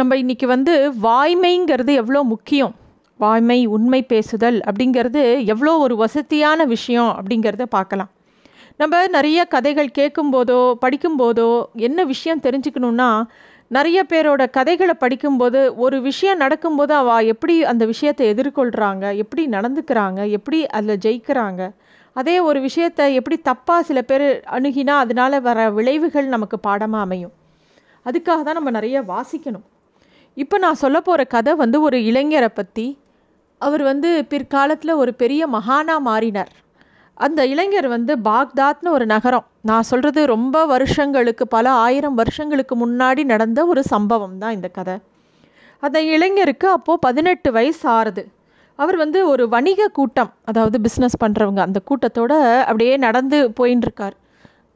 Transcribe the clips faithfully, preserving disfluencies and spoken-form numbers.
நம்ம இன்றைக்கி வந்து வாய்மைங்கிறது எவ்வளோ முக்கியம், வாய்மை உண்மை பேசுதல் அப்படிங்கிறது எவ்வளோ ஒரு வசதியான விஷயம் அப்படிங்கிறத பார்க்கலாம். நம்ம நிறைய கதைகள் கேட்கும்போதோ படிக்கும்போதோ என்ன விஷயம் தெரிஞ்சுக்கணுன்னா, நிறைய பேரோட கதைகளை படிக்கும்போது ஒரு விஷயம் நடக்கும்போது அவள் எப்படி அந்த விஷயத்தை எதிர்கொள்கிறாங்க, எப்படி நடந்துக்கிறாங்க, எப்படி அதில் ஜெயிக்கிறாங்க, அதே ஒரு விஷயத்தை எப்படி தப்பாக சில பேர் அணுகினா அதனால் வர விளைவுகள் நமக்கு பாடமாக அமையும். அதுக்காக தான் நம்ம நிறைய வாசிக்கணும். இப்போ நான் சொல்ல போகிற கதை வந்து ஒரு இளைஞரை பற்றி. அவர் வந்து பிற்காலத்தில் ஒரு பெரிய மகானாக மாறினார். அந்த இளைஞர் வந்து பாக்தாத்னு ஒரு நகரம், நான் சொல்கிறது ரொம்ப வருஷங்களுக்கு பல ஆயிரம் வருஷங்களுக்கு முன்னாடி நடந்த ஒரு சம்பவம் தான் இந்த கதை. அந்த இளைஞருக்கு அப்போது பதினெட்டு வயசு ஆறுது. அவர் வந்து ஒரு வணிக கூட்டம், அதாவது பிஸ்னஸ் பண்ணுறவங்க, அந்த கூட்டத்தோடு அப்படியே நடந்து போயின்ட்டுருக்கார்.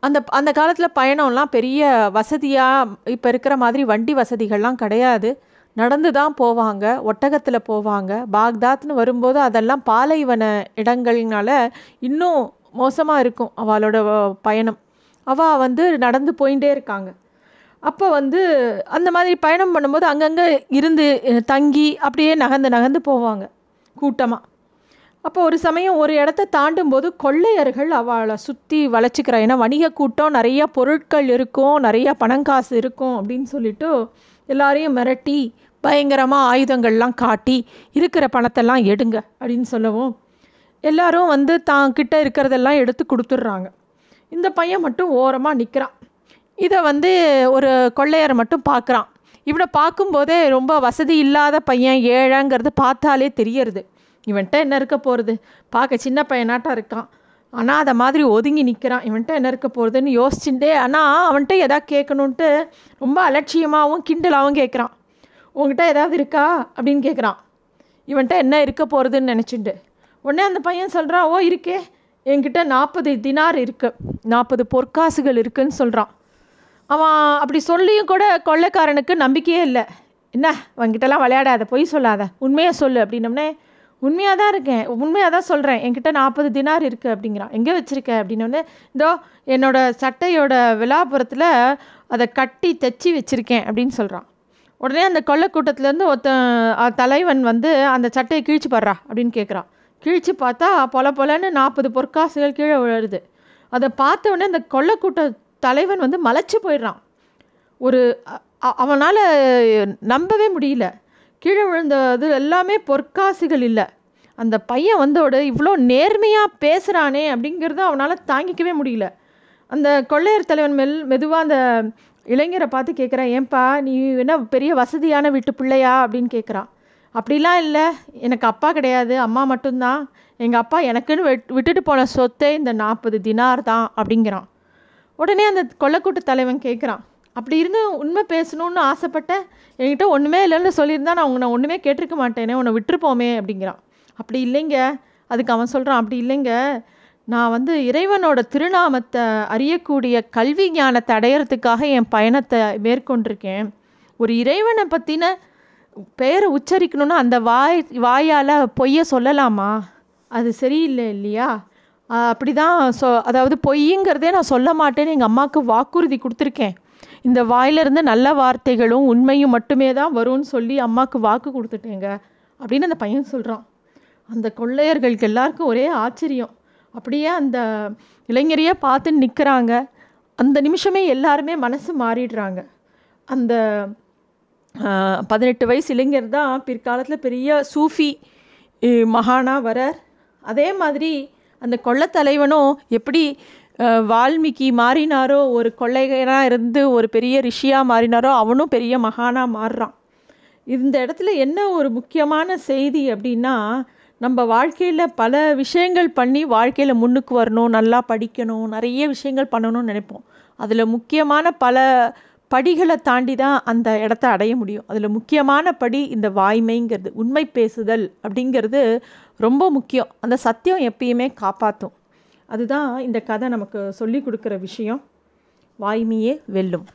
அந்த அந்த காலத்தில் பயணம்லாம் பெரிய வசதியாக இப்போ இருக்கிற மாதிரி வண்டி வசதிகள்லாம் கிடையாது. நடந்து தான் போவாங்க, ஒட்டகத்தில் போவாங்க. பாக்தாத்னு வரும்போது அதெல்லாம் பாலைவன இடங்கள்னால இன்னும் மோசமாக இருக்கும் அவளோட பயணம். அவள் வந்து நடந்து போயிட்டே இருக்காங்க. அப்போ வந்து அந்த மாதிரி பயணம் பண்ணும்போது அங்கங்கே இருந்து தங்கி அப்படியே நகர்ந்து நகர்ந்து போவாங்க கூட்டமாக. அப்போ ஒரு சமயம் ஒரு இடத்த தாண்டும் போது கொள்ளையர்கள் அவளை சுற்றி வளைச்சிக்கிறா. ஏன்னா வணிக கூட்டம், நிறைய பொருட்கள் இருக்கும், நிறையா பணங்காசு இருக்கும் அப்படின்னு சொல்லிவிட்டு எல்லாரையும் மிரட்டி பயங்கரமாக ஆயுதங்கள்லாம் காட்டி இருக்கிற பணத்தெல்லாம் எடுங்க அப்படின்னு சொல்லவும் எல்லாரும் வந்து தான் கிட்ட இருக்கிறதெல்லாம் எடுத்து கொடுத்துட்றாங்க. இந்த பையன் மட்டும் ஓரமாக நிற்கிறான். இதை வந்து ஒரு கொள்ளையரை மட்டும் பார்க்குறான். இவனை பார்க்கும்போதே ரொம்ப வசதி இல்லாத பையன், ஏழைங்கிறது பார்த்தாலே தெரியறது. இவன்கிட்ட என்ன இருக்க போகிறது, பார்க்க சின்ன பையனாட்டா இருக்கான், ஆனால் அதை மாதிரி ஒதுங்கி நிற்கிறான், இவன்கிட்ட என்ன இருக்க போகிறதுன்னு யோசிச்சுட்டே. ஆனால் அவன்கிட்ட எதாவது கேட்கணுன்ட்டு ரொம்ப அலட்சியமாகவும் கிண்டலாகவும் கேட்குறான். உங்ககிட்ட ஏதாவது இருக்கா அப்படின்னு கேட்குறான், இவன்கிட்ட என்ன இருக்க போகிறதுன்னு நினச்சிட்டு. உடனே அந்த பையன் சொல்கிறான், ஓ இருக்கே, என்கிட்ட நாற்பது தினார் இருக்குது, நாற்பது பொற்காசுகள் இருக்குதுன்னு சொல்கிறான். அவன் அப்படி சொல்லியும் கூட கொள்ளைக்காரனுக்கு நம்பிக்கையே இல்லை. என்ன அவன்கிட்டலாம் விளையாடாத, பொய் சொல்லாத, உண்மையை சொல்லு அப்படின்னோடனே, உண்மையாக தான் இருக்கேன், உண்மையாக தான் சொல்கிறேன், என்கிட்ட நாற்பது தினார் இருக்குது அப்படிங்கிறான். எங்கே வச்சுருக்க அப்படின்னோடனே, இதோ என்னோடய சட்டையோட விலாபுரத்தில் அதை கட்டி தைச்சி வச்சுருக்கேன் அப்படின்னு சொல்கிறான். உடனே அந்த கொள்ளை கூட்டத்துலேருந்து ஒருத்தன் தலைவன் வந்து அந்த சட்டையை கிழிச்சு படுறா அப்படின்னு கேட்குறான். கிழிச்சு பார்த்தா பொல பொலன்னு நாற்பது பொற்காசுகள் கீழே விழுது. அதை பார்த்த உடனே அந்த கொள்ளை கூட்ட தலைவன் வந்து மலைச்சு போயிடுறான். ஒரு அவனால் நம்பவே முடியல, கீழே விழுந்தது எல்லாமே பொற்காசுகள் இல்லை. அந்த பையன் வந்தோட இவ்வளோ நேர்மையாக பேசுகிறானே அப்படிங்கிறத அவனால் தாங்கிக்கவே முடியல. அந்த கொள்ளையர் தலைவன் மெல் மெதுவாக அந்த இளைஞரை பார்த்து கேட்குறான், ஏன்பா நீ என்ன பெரிய வசதியான வீட்டு பிள்ளையா அப்படின்னு கேட்குறான். அப்படிலாம் இல்லை, எனக்கு அப்பா கிடையாது, அம்மா மட்டும்தான், எங்கள் அப்பா எனக்குன்னு விட்டுட்டு போன சொத்தை இந்த நாற்பது தினார் தான் அப்படிங்கிறான். உடனே அந்த கொள்ளைக்கூட்டு தலைவன் கேட்குறான், அப்படி இருந்து உண்மை பேசணும்னு ஆசைப்பட்டேன், என்கிட்ட ஒன்றுமே இல்லைன்னு சொல்லியிருந்தா நான் உன்னை ஒன்றுமே கேட்டிருக்க மாட்டேனே, உன்னை விட்டுருப்போமே அப்படிங்கிறான். அப்படி இல்லைங்க, அதுக்கு அவன் சொல்கிறான், அப்படி இல்லைங்க, நான் வந்து இறைவனோட திருநாமத்தை அறியக்கூடிய கல்வி ஞானத்தை அடையிறதுக்காக என் பயணத்தை மேற்கொண்டிருக்கேன். ஒரு இறைவனை பற்றின பெயரை உச்சரிக்கணும்னா அந்த வாய் வாயால் பொய்யை சொல்லலாமா, அது சரியில்லை இல்லையா, அப்படி தான் சொ அதாவது பொய்யுங்கிறதே நான் சொல்ல மாட்டேன்னு எங்கள் அம்மாவுக்கு வாக்குறுதி கொடுத்துருக்கேன். இந்த வாயிலிருந்து நல்ல வார்த்தைகளும் உண்மையும் மட்டுமே தான் வரும்னு சொல்லி அம்மாவுக்கு வாக்கு கொடுத்துட்டேங்க அப்படின்னு அந்த பையன் சொல்கிறான். அந்த கொள்ளையர்களுக்கு எல்லாருக்கும் ஒரே ஆச்சரியம். அப்படியே அந்த இளைஞரையே பார்த்து நிற்கிறாங்க. அந்த நிமிஷமே எல்லாருமே மனசு மாறிடுறாங்க. அந்த பதினெட்டு வயசு இளைஞர் தான் பிற்காலத்தில் பெரிய சூஃபி மகானாக வரார். அதே மாதிரி அந்த கொள்ளைத்தலைவனும் எப்படி வால்மீகி மாறினாரோ, ஒரு கொள்ளையனாக இருந்து ஒரு பெரிய ரிஷியாக மாறினாரோ, அவனும் பெரிய மகானாக மாறுறான். இந்த இடத்துல என்ன ஒரு முக்கியமான செய்தி அப்படின்னா, நம்ம வாழ்க்கையில் பல விஷயங்கள் பண்ணி வாழ்க்கையில் முன்னுக்கு வரணும், நல்லா படிக்கணும், நிறைய விஷயங்கள் பண்ணணும்னு நினைப்போம். அதில் முக்கியமான பல படிகளை தாண்டி தான் அந்த இடத்த அடைய முடியும். அதில் முக்கியமான படி இந்த வாய்மைங்கிறது, உண்மை பேசுதல் அப்படிங்கிறது ரொம்ப முக்கியம். அந்த சத்தியம் எப்பயுமே காப்பாற்றும். அதுதான் இந்த கதை நமக்கு சொல்லி கொடுக்குற விஷயம். வாய்மையே வெல்லும்.